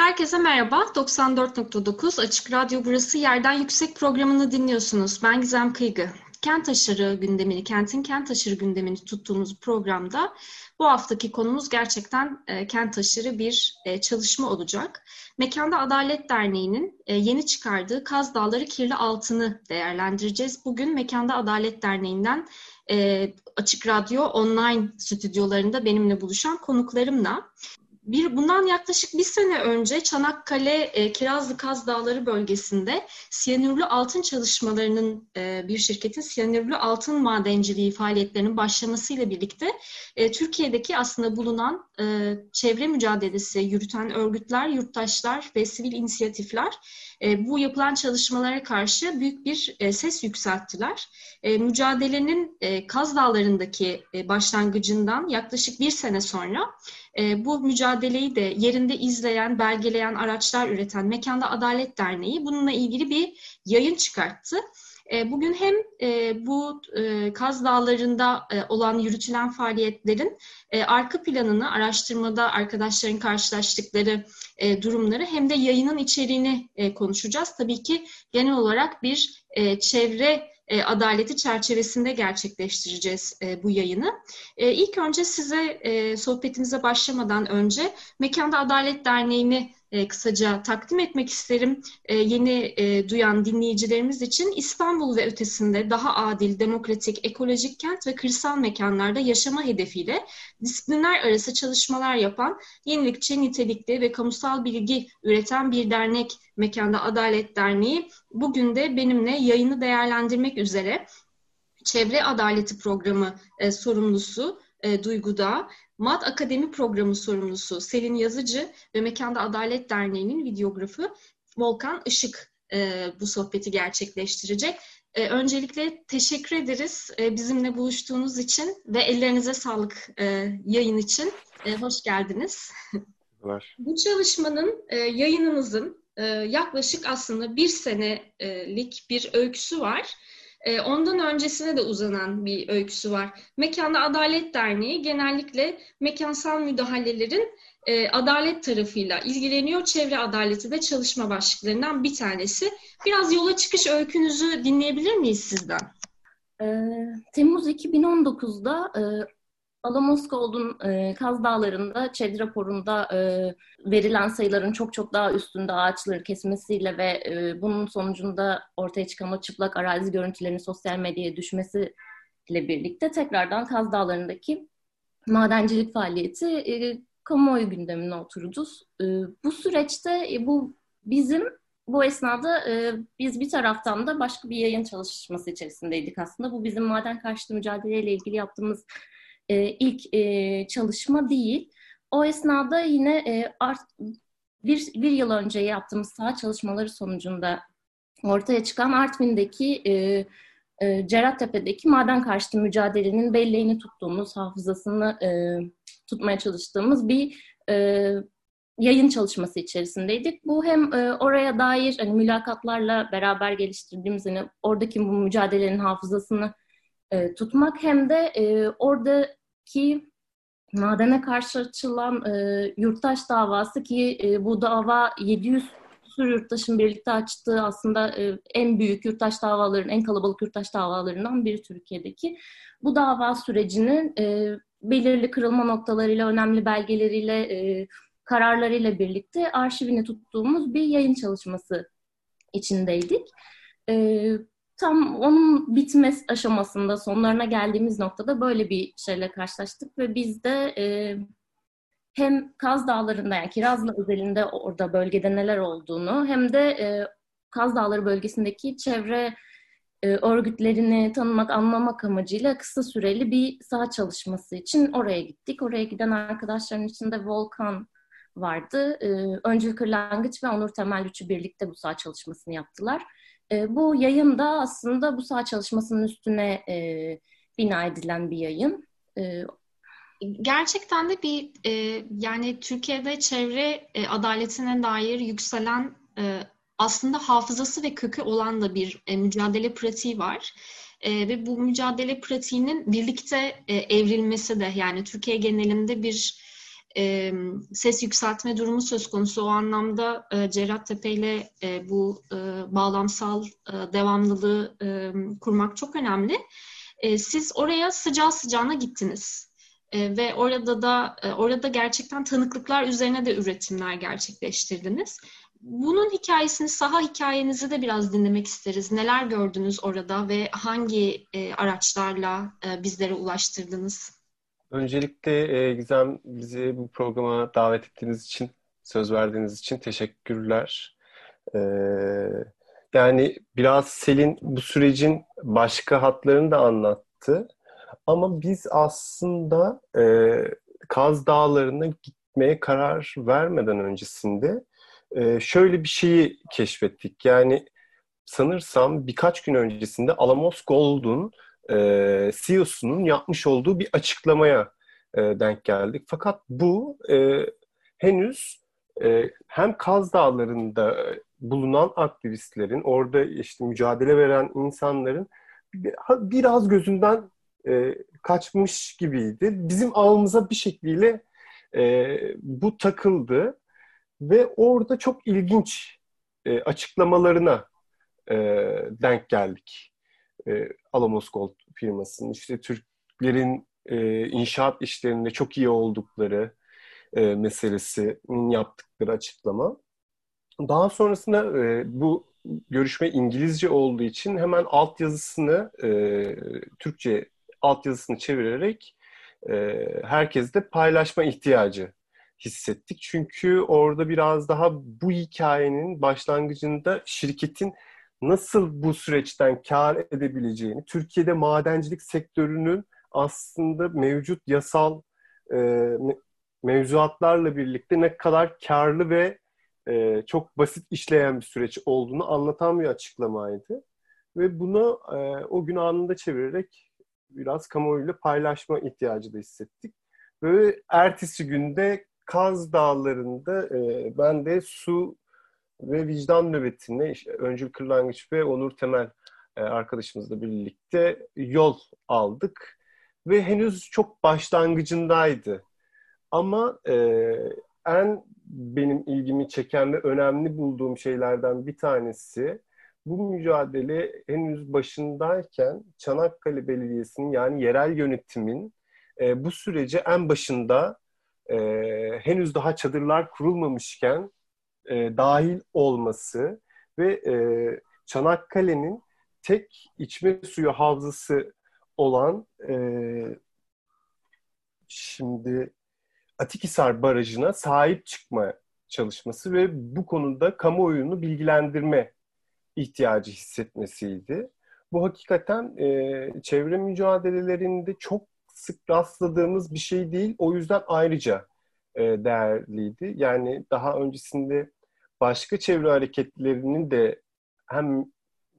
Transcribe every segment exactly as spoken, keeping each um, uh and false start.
Herkese merhaba, doksan dört nokta dokuz Açık Radyo burası Yerden Yüksek programını dinliyorsunuz. Ben Gizem Kıygı. Kent aşırı gündemini, kentin kent aşırı gündemini tuttuğumuz programda bu haftaki konumuz gerçekten e, kent aşırı bir e, çalışma olacak. Mekanda Adalet Derneği'nin e, yeni çıkardığı Kaz Dağları Kirli Altını değerlendireceğiz. Bugün Mekanda Adalet Derneği'nden e, Açık Radyo online stüdyolarında benimle buluşan konuklarımla. Bir, bundan yaklaşık bir sene önce Çanakkale e, Kirazlı Kaz Dağları bölgesinde siyanürlü altın çalışmalarının e, bir şirketin siyanürlü altın madenciliği faaliyetlerinin başlamasıyla birlikte e, Türkiye'deki aslında bulunan e, çevre mücadelesi yürüten örgütler, yurttaşlar ve sivil inisiyatifler e, bu yapılan çalışmalara karşı büyük bir e, ses yükselttiler. E, mücadelenin e, Kaz Dağları'ndaki e, başlangıcından yaklaşık bir sene sonra e, bu mücadele Mücadeleyi de yerinde izleyen, belgeleyen araçlar üreten Mekanda Adalet Derneği bununla ilgili bir yayın çıkarttı. Bugün hem bu Kaz Dağları'nda olan yürütülen faaliyetlerin arka planını, araştırmada arkadaşların karşılaştıkları durumları hem de yayının içeriğini konuşacağız. Tabii ki genel olarak bir çevre adaleti çerçevesinde gerçekleştireceğiz bu yayını. İlk önce size sohbetimize başlamadan önce Mekanda Adalet Derneği'ni kısaca takdim etmek isterim. Yeni duyan dinleyicilerimiz için İstanbul ve ötesinde daha adil, demokratik, ekolojik kent ve kırsal mekanlarda yaşama hedefiyle disiplinler arası çalışmalar yapan, yenilikçi, nitelikli ve kamusal bilgi üreten bir dernek Mekanda Adalet Derneği. Bugün de benimle yayını değerlendirmek üzere Çevre Adaleti Programı sorumlusu Duygudağ, M A D Akademi Programı sorumlusu Selin Yazıcı ve Mekanda Adalet Derneği'nin videografı Volkan Işık e, bu sohbeti gerçekleştirecek. E, öncelikle teşekkür ederiz e, bizimle buluştuğunuz için ve ellerinize sağlık e, yayın için. E, hoş geldiniz. Var. Bu çalışmanın, e, yayınımızın e, yaklaşık aslında bir senelik bir öyküsü var. Ondan öncesine de uzanan bir öyküsü var. Mekanda Adalet Derneği genellikle mekansal müdahalelerin e, adalet tarafıyla ilgileniyor. Çevre adaleti de çalışma başlıklarından bir tanesi. Biraz yola çıkış öykünüzü dinleyebilir miyiz sizden? E, Temmuz iki bin on dokuzda e, Alamos Gold'un e, Kaz Dağları'nda ÇED raporunda e, verilen sayıların çok çok daha üstünde ağaçları kesmesiyle ve e, bunun sonucunda ortaya çıkan o çıplak arazi görüntülerinin sosyal medyaya düşmesiyle birlikte tekrardan Kaz Dağları'ndaki madencilik faaliyeti e, kamuoyu gündemine oturdu. E, bu süreçte e, bu bizim bu esnada e, biz bir taraftan da başka bir yayın çalışması içerisindeydik aslında. Bu bizim maden karşıtı mücadeleyle ilgili yaptığımız Ee, ilk e, çalışma değil. O esnada yine e, art, bir, bir yıl önce yaptığımız saha çalışmaları sonucunda ortaya çıkan Artvin'deki e, e, Cerattepe'deki maden karşıtı mücadelenin belleğini tuttuğumuz, hafızasını e, tutmaya çalıştığımız bir e, yayın çalışması içerisindeydik. Bu hem e, oraya dair hani, mülakatlarla beraber geliştirdiğimiz hani, oradaki bu mücadelenin hafızasını E, tutmak hem de e, oradaki madene karşı açılan e, yurttaş davası ki e, bu dava yedi yüz küsur yurttaşın birlikte açtığı aslında e, en büyük yurttaş davaların, en kalabalık yurttaş davalarından biri Türkiye'deki. Bu dava sürecinin e, belirli kırılma noktalarıyla, önemli belgeleriyle, e, kararlarıyla birlikte arşivini tuttuğumuz bir yayın çalışması içindeydik. E, Tam onun bitme aşamasında, sonlarına geldiğimiz noktada böyle bir şeyle karşılaştık ve biz de e, hem Kaz Dağları'nda, yani Kirazlı özelinde orada bölgede neler olduğunu hem de e, Kaz Dağları bölgesindeki çevre e, örgütlerini tanımak, anlamak amacıyla kısa süreli bir saha çalışması için oraya gittik. Oraya giden arkadaşların içinde Volkan vardı. E, Öncül Kırlangıç ve Onur Temel üçü birlikte bu saha çalışmasını yaptılar. Bu yayın da aslında bu saha çalışmasının üstüne e, bina edilen bir yayın. E, Gerçekten de bir e, yani Türkiye'de çevre e, adaletine dair yükselen e, aslında hafızası ve kökü olan da bir e, mücadele pratiği var. E, ve bu mücadele pratiğinin birlikte e, evrilmesi de yani Türkiye genelinde bir e, ses yükseltme durumu söz konusu. O anlamda e, Cerattepe ile e, bu e, bağlamsal e, devamlılığı e, kurmak çok önemli. E, siz oraya sıcağı sıcağına gittiniz. E, ve orada da e, orada gerçekten tanıklıklar üzerine de üretimler gerçekleştirdiniz. Bunun hikayesini, saha hikayenizi de biraz dinlemek isteriz. Neler gördünüz orada ve hangi e, araçlarla e, bizlere ulaştırdınız? Öncelikle e, Gizem, bizi bu programa davet ettiğiniz için, söz verdiğiniz için teşekkürler. E, yani biraz Selin bu sürecin başka hatlarını da anlattı. Ama biz aslında e, Kaz Dağları'na gitmeye karar vermeden öncesinde Ee, şöyle bir şeyi keşfettik. Yani sanırsam birkaç gün öncesinde Alamos Gold'un e, C E O'sunun yapmış olduğu bir açıklamaya e, denk geldik. Fakat bu e, henüz e, hem Kaz Dağları'nda bulunan aktivistlerin, orada işte mücadele veren insanların biraz gözünden e, kaçmış gibiydi. Bizim ağımıza bir şekliyle e, bu takıldı. Ve orada çok ilginç e, açıklamalarına e, denk geldik. E, Alamos Gold firmasının, işte Türklerin e, inşaat işlerinde çok iyi oldukları e, meselesinin yaptıkları açıklama. Daha sonrasında e, bu görüşme İngilizce olduğu için hemen altyazısını, e, Türkçe altyazısını çevirerek e, herkeste paylaşma ihtiyacı hissettik. Çünkü orada biraz daha bu hikayenin başlangıcında şirketin nasıl bu süreçten kar edebileceğini, Türkiye'de madencilik sektörünün aslında mevcut yasal e, mevzuatlarla birlikte ne kadar karlı ve e, çok basit işleyen bir süreç olduğunu anlatan bir açıklamaydı. Ve bunu e, o gün anında çevirerek biraz kamuoyuyla paylaşma ihtiyacı da hissettik. Ve ertesi günde Kaz Dağları'nda e, ben de su ve vicdan nöbetine işte, Öncül Kırlangıç ve Onur Temel e, arkadaşımızla birlikte yol aldık. Ve henüz çok başlangıcındaydı. Ama e, en benim ilgimi çeken ve önemli bulduğum şeylerden bir tanesi, bu mücadele henüz başındayken Çanakkale Belediyesi'nin, yani yerel yönetimin e, bu sürece en başında, Ee, henüz daha çadırlar kurulmamışken e, dahil olması ve e, Çanakkale'nin tek içme suyu havzası olan e, şimdi Atikhisar Barajı'na sahip çıkma çalışması ve bu konuda kamuoyunu bilgilendirme ihtiyacı hissetmesiydi. Bu hakikaten e, çevre mücadelelerinde çok sık rastladığımız bir şey değil. O yüzden ayrıca e, değerliydi. Yani daha öncesinde başka çevre hareketlerinin de hem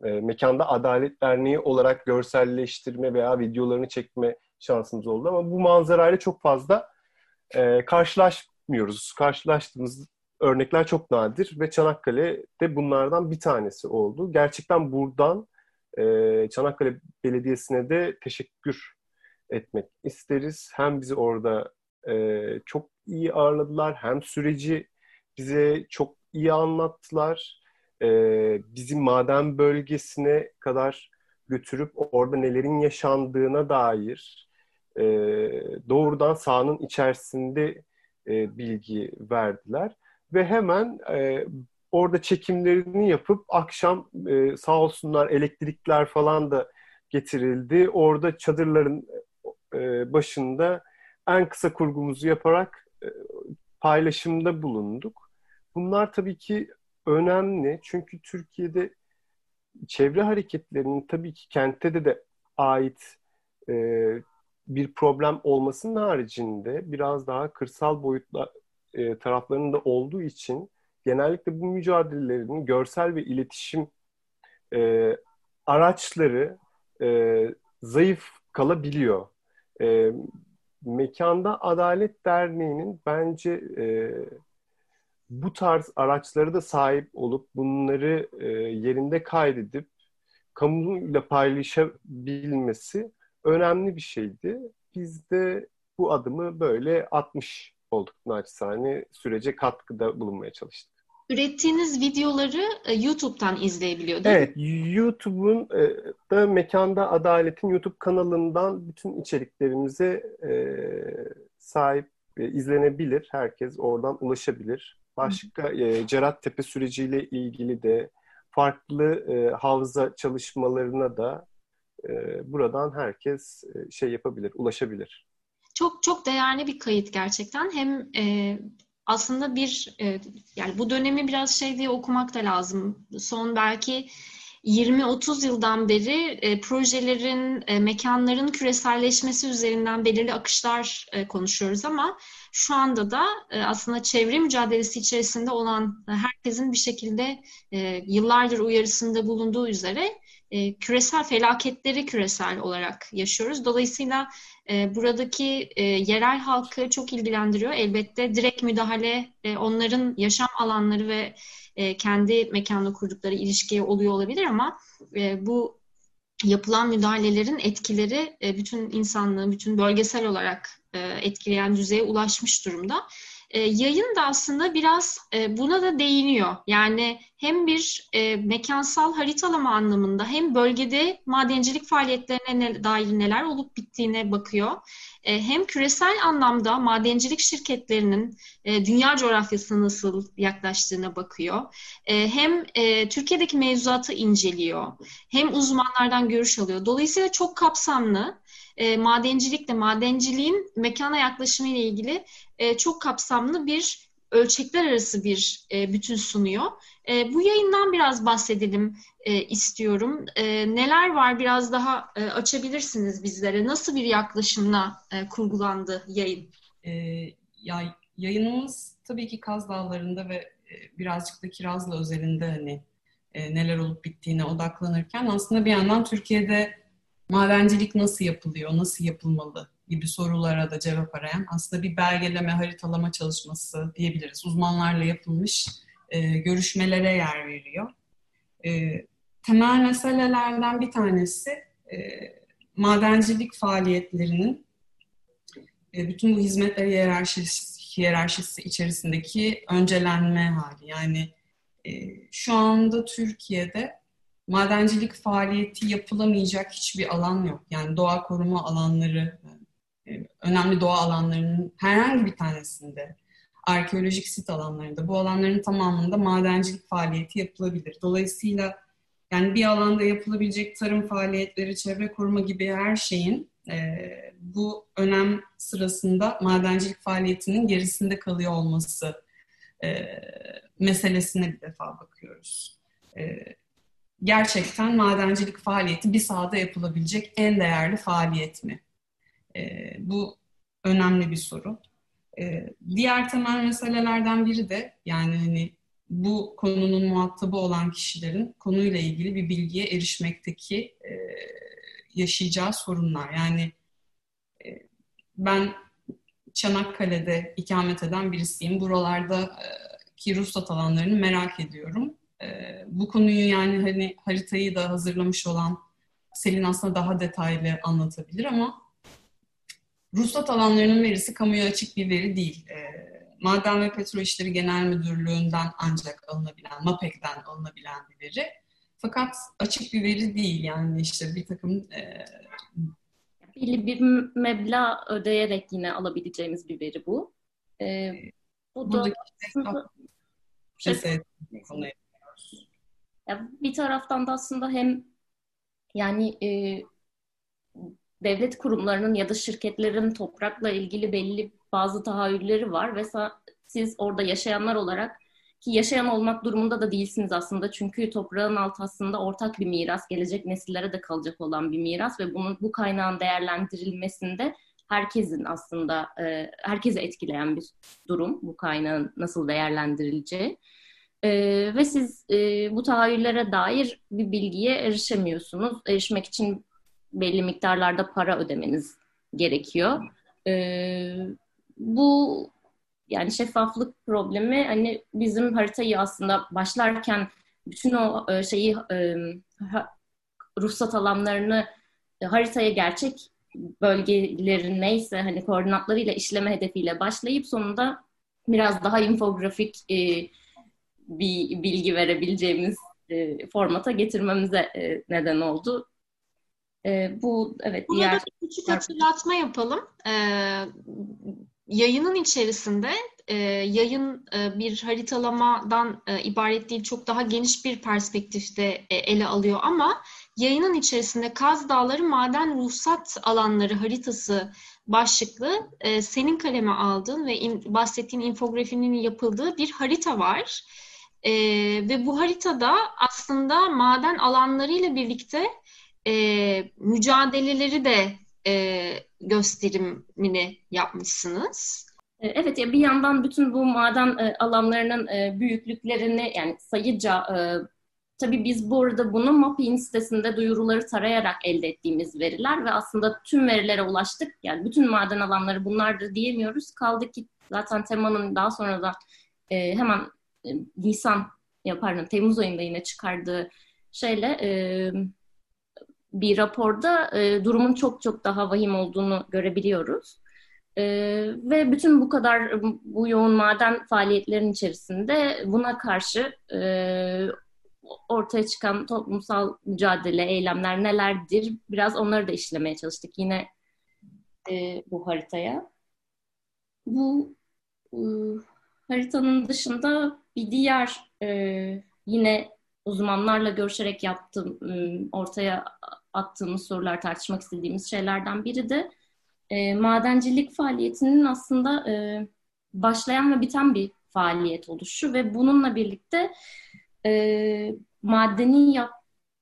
e, Mekanda Adalet Derneği olarak görselleştirme veya videolarını çekme şansımız oldu. Ama bu manzarayla çok fazla e, karşılaşmıyoruz. Karşılaştığımız örnekler çok nadir ve Çanakkale de bunlardan bir tanesi oldu. Gerçekten buradan e, Çanakkale Belediyesi'ne de teşekkür etmek isteriz. Hem bizi orada e, çok iyi ağırladılar, hem süreci bize çok iyi anlattılar. E, bizi maden bölgesine kadar götürüp orada nelerin yaşandığına dair e, doğrudan sahanın içerisinde e, bilgi verdiler. Ve hemen e, orada çekimlerini yapıp akşam e, sağ olsunlar elektrikler falan da getirildi. Orada çadırların başında en kısa kurgumuzu yaparak paylaşımda bulunduk. Bunlar tabii ki önemli. Çünkü Türkiye'de çevre hareketlerinin tabii ki kente de, de ait bir problem olmasının haricinde biraz daha kırsal boyutlar taraflarının da olduğu için genellikle bu mücadelelerin görsel ve iletişim araçları zayıf kalabiliyor. E, Mekanda Adalet Derneği'nin bence e, bu tarz araçları da sahip olup bunları e, yerinde kaydedip kamuyla paylaşabilmesi önemli bir şeydi. Biz de bu adımı böyle atmış olduk naçizane sürece katkıda bulunmaya çalıştık. Ürettiğiniz videoları YouTube'dan izleyebiliyor değil evet, mi? Evet, YouTube'un da Mekanda Adalet'in YouTube kanalından bütün içeriklerimize sahip, izlenebilir. Herkes oradan ulaşabilir. Başka Cerattepe süreciyle ilgili de farklı havza çalışmalarına da buradan herkes şey yapabilir, ulaşabilir. Çok çok değerli bir kayıt gerçekten. Hem e, aslında bir e, yani bu dönemi biraz şey diye okumak da lazım. Son belki yirmi otuz yıldan beri e, projelerin, e, mekanların küreselleşmesi üzerinden belirli akışlar e, konuşuyoruz ama şu anda da e, aslında çevre mücadelesi içerisinde olan herkesin bir şekilde e, yıllardır uyarısında bulunduğu üzere e, küresel felaketleri küresel olarak yaşıyoruz. Dolayısıyla e, buradaki e, yerel halkı çok ilgilendiriyor. Elbette direkt müdahale e, onların yaşam alanları ve kendi mekanla kurdukları ilişkiye oluyor olabilir ama bu yapılan müdahalelerin etkileri bütün insanlığı, bütün bölgesel olarak etkileyen düzeye ulaşmış durumda. Yayın da aslında biraz buna da değiniyor. Yani hem bir mekansal haritalama anlamında hem bölgede madencilik faaliyetlerine dair neler olup bittiğine bakıyor. Hem küresel anlamda madencilik şirketlerinin dünya coğrafyasına nasıl yaklaştığına bakıyor. Hem Türkiye'deki mevzuatı inceliyor. Hem uzmanlardan görüş alıyor. Dolayısıyla çok kapsamlı. Madencilikle, madenciliğin mekana yaklaşımı ile ilgili çok kapsamlı bir ölçekler arası bir bütün sunuyor. Bu yayından biraz bahsedelim istiyorum. Neler var biraz daha açabilirsiniz bizlere. Nasıl bir yaklaşımla kurgulandı yayın? E, ya, yayınımız tabii ki Kaz Dağları'nda ve birazcık da Kirazlı özelinde hani neler olup bittiğine odaklanırken aslında bir yandan Türkiye'de madencilik nasıl yapılıyor, nasıl yapılmalı gibi sorulara da cevap arayan aslında bir belgeleme, haritalama çalışması diyebiliriz. Uzmanlarla yapılmış e, görüşmelere yer veriyor. E, temel meselelerden bir tanesi e, madencilik faaliyetlerinin e, bütün bu hizmetler hiyerarşisi, hiyerarşisi içerisindeki öncelenme hali. Yani e, şu anda Türkiye'de madencilik faaliyeti yapılamayacak hiçbir alan yok. Yani doğa koruma alanları, önemli doğa alanlarının herhangi bir tanesinde, arkeolojik sit alanlarında, bu alanların tamamında madencilik faaliyeti yapılabilir. Dolayısıyla yani bir alanda yapılabilecek tarım faaliyetleri, çevre koruma gibi her şeyin e, bu önem sırasında madencilik faaliyetinin gerisinde kalıyor olması e, meselesine bir defa bakıyoruz. E, Gerçekten madencilik faaliyeti bir sahada yapılabilecek en değerli faaliyet mi? E, bu önemli bir soru. E, diğer temel meselelerden biri de yani hani bu konunun muhatabı olan kişilerin konuyla ilgili bir bilgiye erişmekteki e, yaşayacağı sorunlar. Yani e, ben Çanakkale'de ikamet eden birisiyim. Buralardaki ruhsat alanlarını merak ediyorum. Bu konuyu yani hani haritayı da hazırlamış olan Selin aslında daha detaylı anlatabilir ama ruhsat alanlarının verisi kamuya açık bir veri değil. Maden ve Petrol İşleri Genel Müdürlüğü'nden ancak alınabilen, Mapek'ten alınabilen bir veri. Fakat açık bir veri değil yani işte bir takım belli bir meblağ ödeyerek yine alabileceğimiz bir veri bu. E, bu da aslında evet. Konuya. Ya bir taraftan da aslında hem yani e, devlet kurumlarının ya da şirketlerin toprakla ilgili belli bazı tahayyülleri var ve siz orada yaşayanlar olarak ki yaşayan olmak durumunda da değilsiniz aslında çünkü toprağın altı aslında ortak bir miras, gelecek nesillere de kalacak olan bir miras ve bunun bu kaynağın değerlendirilmesinde herkesin aslında e, herkesi etkileyen bir durum bu kaynağın nasıl değerlendirileceği. Ee, ve siz e, bu tahayyüllere dair bir bilgiye erişemiyorsunuz. Erişmek için belli miktarlarda para ödemeniz gerekiyor. Ee, bu yani şeffaflık problemi hani bizim haritayı aslında başlarken bütün o e, şeyi e, ruhsat alanlarını e, haritaya gerçek bölgelerin neyse hani koordinatlarıyla işleme hedefiyle başlayıp sonunda biraz daha infografik e, bir bilgi verebileceğimiz e, formata getirmemize e, neden oldu. E, bu evet. Buna diğer... da bir küçük hatırlatma yapalım. Ee, yayının içerisinde e, yayın e, bir haritalamadan e, ibaret değil, çok daha geniş bir perspektifte e, ele alıyor ama yayının içerisinde Kaz Dağları Maden Ruhsat Alanları Haritası başlıklı e, senin kaleme aldığın ve in, bahsettiğin infografinin yapıldığı bir harita var. E, ve bu haritada aslında maden alanlarıyla birlikte e, mücadeleleri de e, gösterimini yapmışsınız. Evet, ya bir yandan bütün bu maden e, alanlarının e, büyüklüklerini yani sayıca e, tabii biz burada bunu Mapek'in sitesinde duyuruları tarayarak elde ettiğimiz veriler ve aslında tüm verilere ulaştık. Yani bütün maden alanları bunlardır diyemiyoruz. Kaldı ki zaten temanın daha sonra da e, hemen e, Nisan, ya pardon Temmuz ayında yine çıkardığı şeyle e, bir raporda e, durumun çok çok daha vahim olduğunu görebiliyoruz. E, ve bütün bu kadar bu yoğun maden faaliyetlerin içerisinde buna karşı e, ortaya çıkan toplumsal mücadele, eylemler nelerdir? Biraz onları da işlemeye çalıştık yine e, bu haritaya. Bu e, haritanın dışında bir diğer e, yine uzmanlarla görüşerek yaptığım, e, ortaya attığımız sorular, tartışmak istediğimiz şeylerden biri de e, madencilik faaliyetinin aslında e, başlayan ve biten bir faaliyet oluşu ve bununla birlikte E, madeni yap,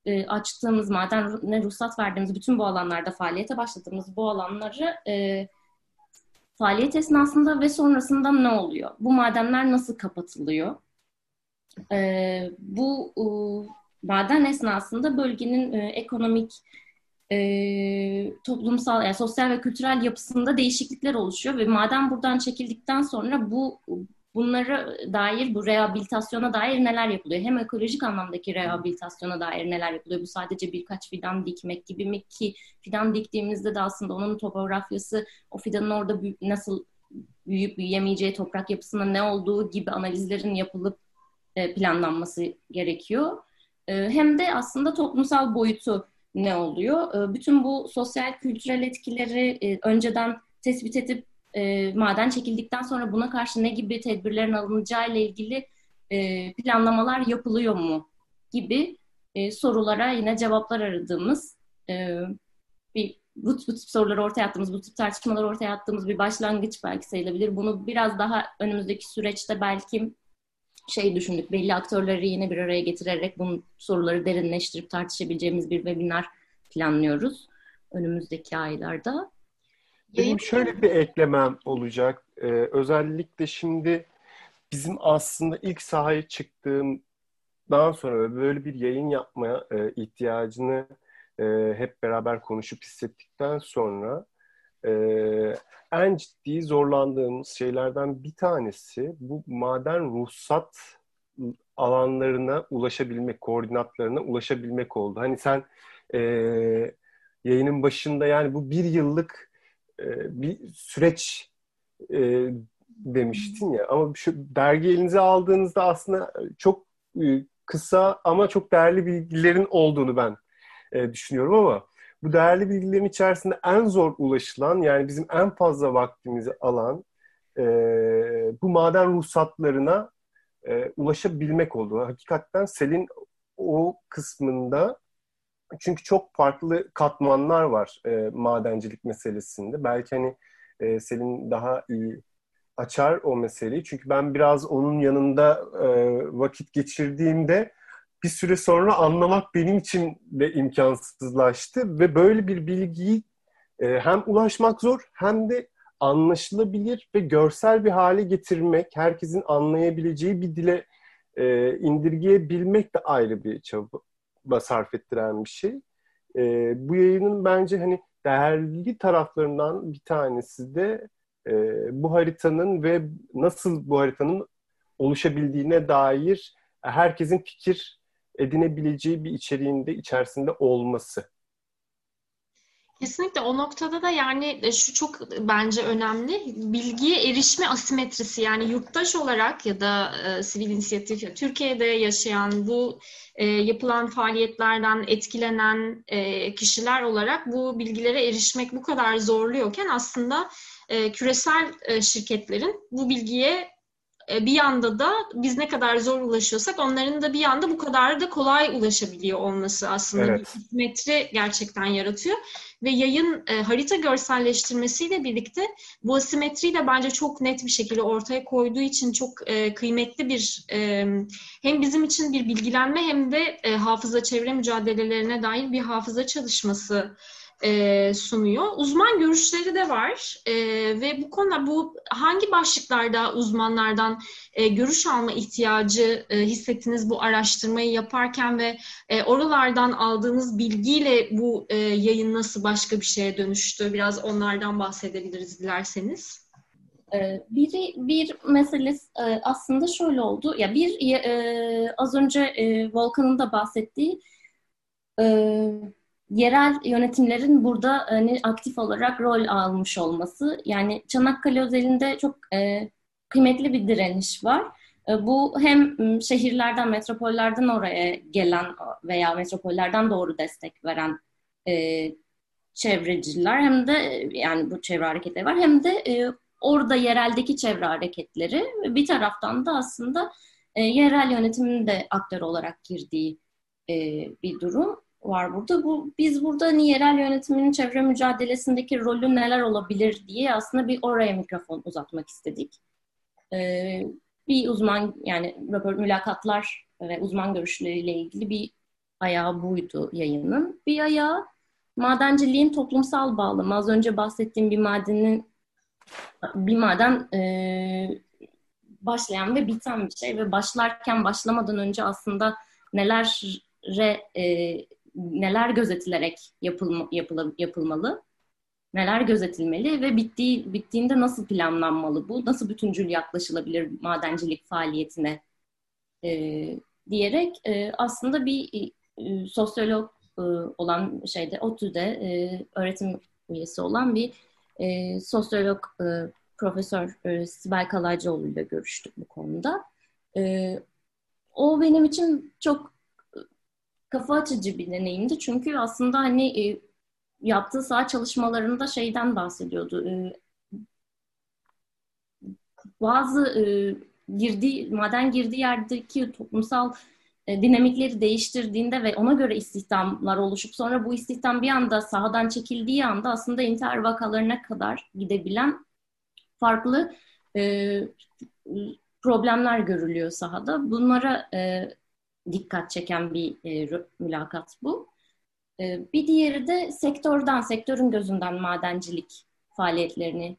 e, açtığımız, madenine ruhsat verdiğimiz bütün bu alanlarda faaliyete başladığımız bu alanları e, faaliyet esnasında ve sonrasında ne oluyor? Bu madenler nasıl kapatılıyor? E, bu e, maden esnasında bölgenin e, ekonomik, e, toplumsal, yani sosyal ve kültürel yapısında değişiklikler oluşuyor ve maden buradan çekildikten sonra bu bunlara dair, bu rehabilitasyona dair neler yapılıyor? Hem ekolojik anlamdaki rehabilitasyona dair neler yapılıyor? Bu sadece birkaç fidan dikmek gibi mi ki fidan diktiğimizde de aslında onun topografyası, o fidanın orada büy- nasıl büyüyüp büyüyemeyeceği, toprak yapısında ne olduğu gibi analizlerin yapılıp e, planlanması gerekiyor. E, hem de aslında toplumsal boyutu ne oluyor? E, bütün bu sosyal kültürel etkileri e, önceden tespit edip E, maden çekildikten sonra buna karşı ne gibi tedbirlerin alınacağı ile ilgili e, planlamalar yapılıyor mu gibi e, sorulara yine cevaplar aradığımız e, bir bu tip soruları ortaya attığımız, bu tip tartışmaları ortaya attığımız bir başlangıç belki sayılabilir. Bunu biraz daha önümüzdeki süreçte belki şey düşündük, belli aktörleri yine bir araya getirerek bu soruları derinleştirip tartışabileceğimiz bir webinar planlıyoruz önümüzdeki aylarda. Benim şöyle bir eklemem olacak. Ee, özellikle şimdi bizim aslında ilk sahaya çıktığımdan sonra böyle bir yayın yapmaya e, ihtiyacını e, hep beraber konuşup hissettikten sonra e, en ciddi zorlandığımız şeylerden bir tanesi bu maden ruhsat alanlarına ulaşabilmek, koordinatlarına ulaşabilmek oldu. Hani sen e, yayının başında yani bu bir yıllık bir süreç e, demiştin ya, ama şu dergi elinize aldığınızda aslında çok e, kısa ama çok değerli bilgilerin olduğunu ben e, düşünüyorum ama bu değerli bilgilerin içerisinde en zor ulaşılan, yani bizim en fazla vaktimizi alan e, bu maden ruhsatlarına e, ulaşabilmek oldu. Hakikaten Selin o kısmında, çünkü çok farklı katmanlar var e, madencilik meselesinde. Belki hani e, Selin daha iyi açar o meseleyi. Çünkü ben biraz onun yanında e, vakit geçirdiğimde bir süre sonra anlamak benim için de imkansızlaştı. Ve böyle bir bilgiyi e, hem ulaşmak zor hem de anlaşılabilir ve görsel bir hale getirmek, herkesin anlayabileceği bir dile e, indirgeyebilmek de ayrı bir çaba sarf ettiren bir şey. E, bu yayının bence hani değerli taraflarından bir tanesi de e, bu haritanın ve nasıl bu haritanın oluşabildiğine dair herkesin fikir edinebileceği bir içeriğinde içerisinde olması. Kesinlikle o noktada da yani şu çok bence önemli, bilgiye erişme asimetrisi. Yani yurttaş olarak ya da e, sivil inisiyatif, ya, Türkiye'de yaşayan, bu e, yapılan faaliyetlerden etkilenen e, kişiler olarak bu bilgilere erişmek bu kadar zorluyorken aslında e, küresel e, şirketlerin bu bilgiye e, bir yanda da biz ne kadar zor ulaşıyorsak onların da bir yanda bu kadar da kolay ulaşabiliyor olması aslında evet. bir asimetri gerçekten yaratıyor. Ve yayın e, harita görselleştirmesiyle birlikte bu asimetriyi de bence çok net bir şekilde ortaya koyduğu için çok e, kıymetli bir e, hem bizim için bir bilgilenme hem de e, hafıza çevre mücadelelerine dair bir hafıza çalışması e, sunuyor. Uzman görüşleri de var e, ve bu konuda bu hangi başlıklarda uzmanlardan e, görüş alma ihtiyacı e, hissettiniz bu araştırmayı yaparken ve e, oralardan aldığınız bilgiyle bu e, yayın nasıl başka bir şeye dönüştü? Biraz onlardan bahsedebiliriz dilerseniz. Biri bir mesele aslında şöyle oldu. Ya bir e, az önce e, Volkan'ın da bahsettiği e, yerel yönetimlerin burada hani aktif olarak rol almış olması. Yani Çanakkale özelinde çok e, kıymetli bir direniş var. E, bu hem şehirlerden, metropollerden oraya gelen veya metropollerden doğru destek veren e, çevreciler hem de yani bu çevre hareketleri var hem de e, orada yereldeki çevre hareketleri bir taraftan da aslında e, yerel yönetimin de aktör olarak girdiği e, bir durum var burada. Bu, biz burada hani yerel yönetiminin çevre mücadelesindeki rolü neler olabilir diye aslında bir oraya mikrofon uzatmak istedik. E, bir uzman yani mülakatlar ve uzman görüşleriyle ilgili bir ayağı buydu yayının. Bir ayağı madenciliğin toplumsal bağlamı. Az önce bahsettiğim bir madenin bir maden e, başlayan ve biten bir şey ve başlarken başlamadan önce aslında nelere e, neler gözetilerek yapılma, yapıla, yapılmalı, neler gözetilmeli ve bittiği bittiğinde nasıl planlanmalı bu, nasıl bütüncül yaklaşılabilir madencilik faaliyetine e, diyerek e, aslında bir e, sosyolog e, olan şeyde ODTÜ'de e, öğretim üyesi olan bir E, sosyolog e, Profesör e, Sibel Kalaycıoğlu ile görüştük bu konuda. E, o benim için çok kafa açıcı bir deneyimdi. Çünkü aslında hani e, yaptığı saha çalışmalarında şeyden bahsediyordu. E, bazı e, girdiği, maden girdiği yerdeki toplumsal e, dinamikleri değiştirdiğinde ve ona göre istihdamlar oluşup sonra bu istihdam bir anda sahadan çekildiği anda aslında intihar vakalarına kadar gidebilen farklı e, problemler görülüyor sahada. Bunlara e, dikkat çeken bir e, mülakat bu. E, bir diğeri de sektörden, sektörün gözünden madencilik faaliyetlerini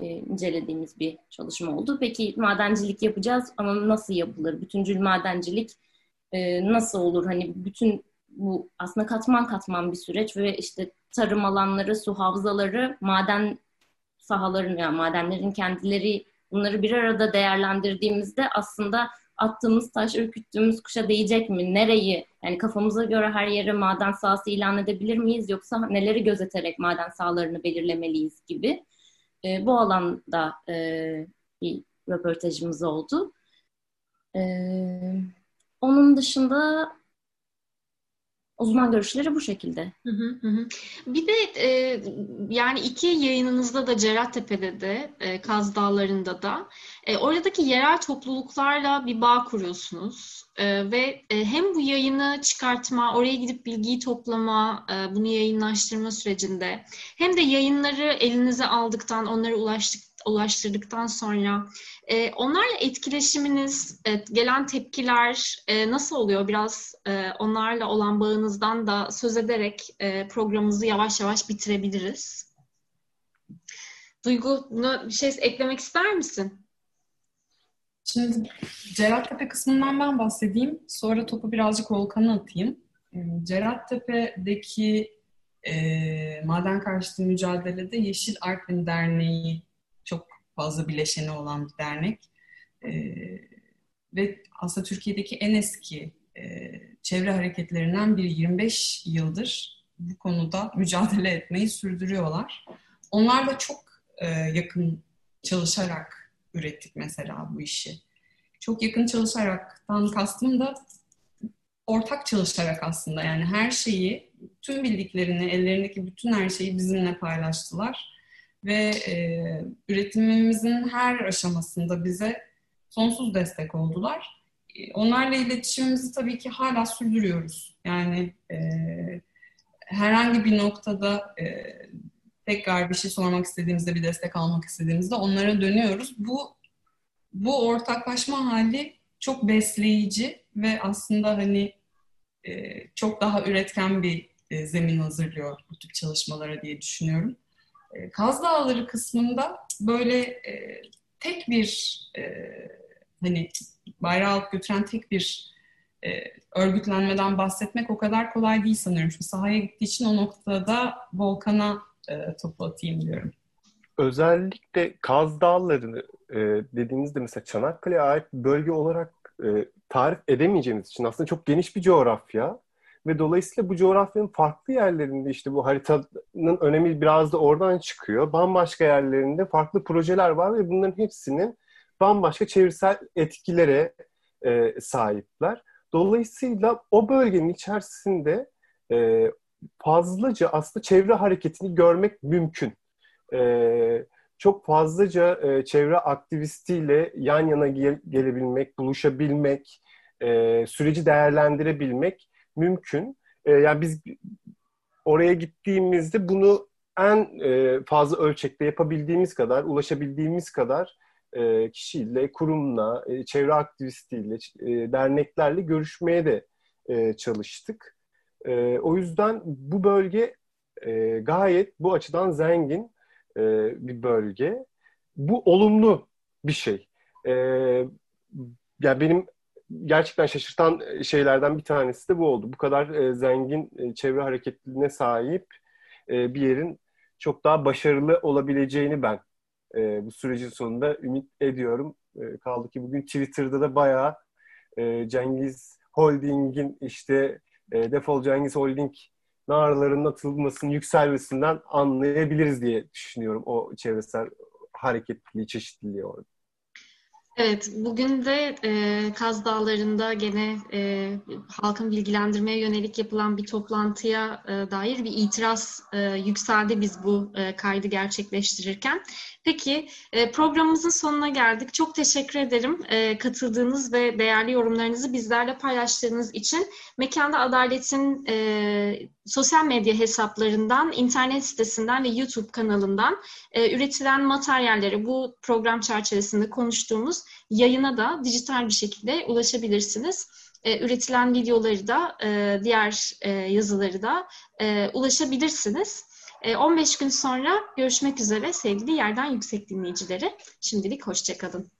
e, incelediğimiz bir çalışma oldu. Peki madencilik yapacağız ama nasıl yapılır? Bütüncül madencilik nasıl olur? Hani bütün bu aslında katman katman bir süreç ve işte tarım alanları, su havzaları, maden sahaların yani madenlerin kendileri bunları bir arada değerlendirdiğimizde aslında attığımız taş ürküttüğümüz kuşa değecek mi? Nereyi? Yani kafamıza göre her yere maden sahası ilan edebilir miyiz? Yoksa neleri gözeterek maden sahalarını belirlemeliyiz gibi. E, bu alanda e, bir röportajımız oldu. Evet. Onun dışında uzman görüşleri bu şekilde. Hı hı hı. Bir de e, yani iki yayınınızda da Cerattepe'de de, e, Kaz Dağları'nda da e, oradaki yerel topluluklarla bir bağ kuruyorsunuz. E, ve e, hem bu yayını çıkartma, oraya gidip bilgiyi toplama, e, bunu yayınlaştırma sürecinde hem de yayınları elinize aldıktan, onlara ulaştık, ulaştırdıktan sonra e, onlarla etkileşiminiz, e, gelen tepkiler e, nasıl oluyor? Biraz e, onlarla olan bağınızdan da söz ederek e, programımızı yavaş yavaş bitirebiliriz. Duygu, bir şey eklemek ister misin? Şimdi Cerattepe kısmından ben bahsedeyim. Sonra topu birazcık Volkan'a atayım. Cerattepe'deki e, maden karşıtı mücadelede Yeşil Artvin Derneği çok fazla bileşeni olan bir dernek. Ee, ve aslında Türkiye'deki en eski e, çevre hareketlerinden biri yirmi beş yıldır bu konuda mücadele etmeyi sürdürüyorlar. Onlarla çok e, yakın çalışarak ürettik mesela bu işi. Çok yakın çalışaraktan kastım da ortak çalışarak aslında. Yani her şeyi, tüm bildiklerini, ellerindeki bütün her şeyi bizimle paylaştılar. Ve e, üretimimizin her aşamasında bize sonsuz destek oldular. Onlarla iletişimimizi tabii ki hala sürdürüyoruz. Yani e, herhangi bir noktada e, tekrar bir şey sormak istediğimizde, bir destek almak istediğimizde onlara dönüyoruz. Bu bu ortaklaşma hali çok besleyici ve aslında hani e, çok daha üretken bir e, zemin hazırlıyor bu tip çalışmalara diye düşünüyorum. E, Kaz Dağları kısmında böyle e, tek bir e, hani bayrağı alıp götüren tek bir e, örgütlenmeden bahsetmek o kadar kolay değil sanıyorum. Çünkü sahaya gittiği için o noktada Volkan'a e, topu atayım diyorum. Özellikle Kaz Dağları'nı e, dediğinizde mesela Çanakkale'ye ait bölge olarak e, tarif edemeyeceğimiz için aslında çok geniş bir coğrafya ve dolayısıyla bu coğrafyanın farklı yerlerinde işte bu haritanın önemi biraz da oradan çıkıyor. Bambaşka yerlerinde farklı projeler var ve bunların hepsinin bambaşka çevresel etkilere e, sahipler. Dolayısıyla o bölgenin içerisinde e, fazlaca aslında çevre hareketini görmek mümkün. E, çok fazlaca e, çevre aktivistiyle yan yana ge- gelebilmek, buluşabilmek, e, süreci değerlendirebilmek mümkün. E, yani biz oraya gittiğimizde bunu en e, fazla ölçekte yapabildiğimiz kadar, ulaşabildiğimiz kadar kişiyle, kurumla, çevre aktivistiyle, derneklerle görüşmeye de çalıştık. O yüzden bu bölge gayet bu açıdan zengin bir bölge. Bu olumlu bir şey. Yani benim gerçekten şaşırtan şeylerden bir tanesi de bu oldu. Bu kadar zengin çevre hareketliliğine sahip bir yerin çok daha başarılı olabileceğini ben Ee, bu sürecin sonunda ümit ediyorum. Ee, kaldı ki bugün Twitter'da da bayağı e, Cengiz Holding'in işte e, defol Cengiz Holding naralarının atılmasının yükselmesinden anlayabiliriz diye düşünüyorum o çevresel hareketliliği, çeşitliliği orada. Evet, bugün de e, Kaz Dağları'nda gene e, halkın bilgilendirmeye yönelik yapılan bir toplantıya e, dair bir itiraz e, yükseldi biz bu e, kaydı gerçekleştirirken. Peki, e, programımızın sonuna geldik. Çok teşekkür ederim e, katıldığınız ve değerli yorumlarınızı bizlerle paylaştığınız için. Mekanda Adalet'in e, sosyal medya hesaplarından, internet sitesinden ve YouTube kanalından e, üretilen materyallere, bu program çerçevesinde konuştuğumuz yayına da dijital bir şekilde ulaşabilirsiniz. E, üretilen videoları da, e, diğer e, yazıları da e, ulaşabilirsiniz. on beş gün sonra görüşmek üzere sevgili Yerden Yüksek dinleyicileri. Şimdilik hoşça kalın.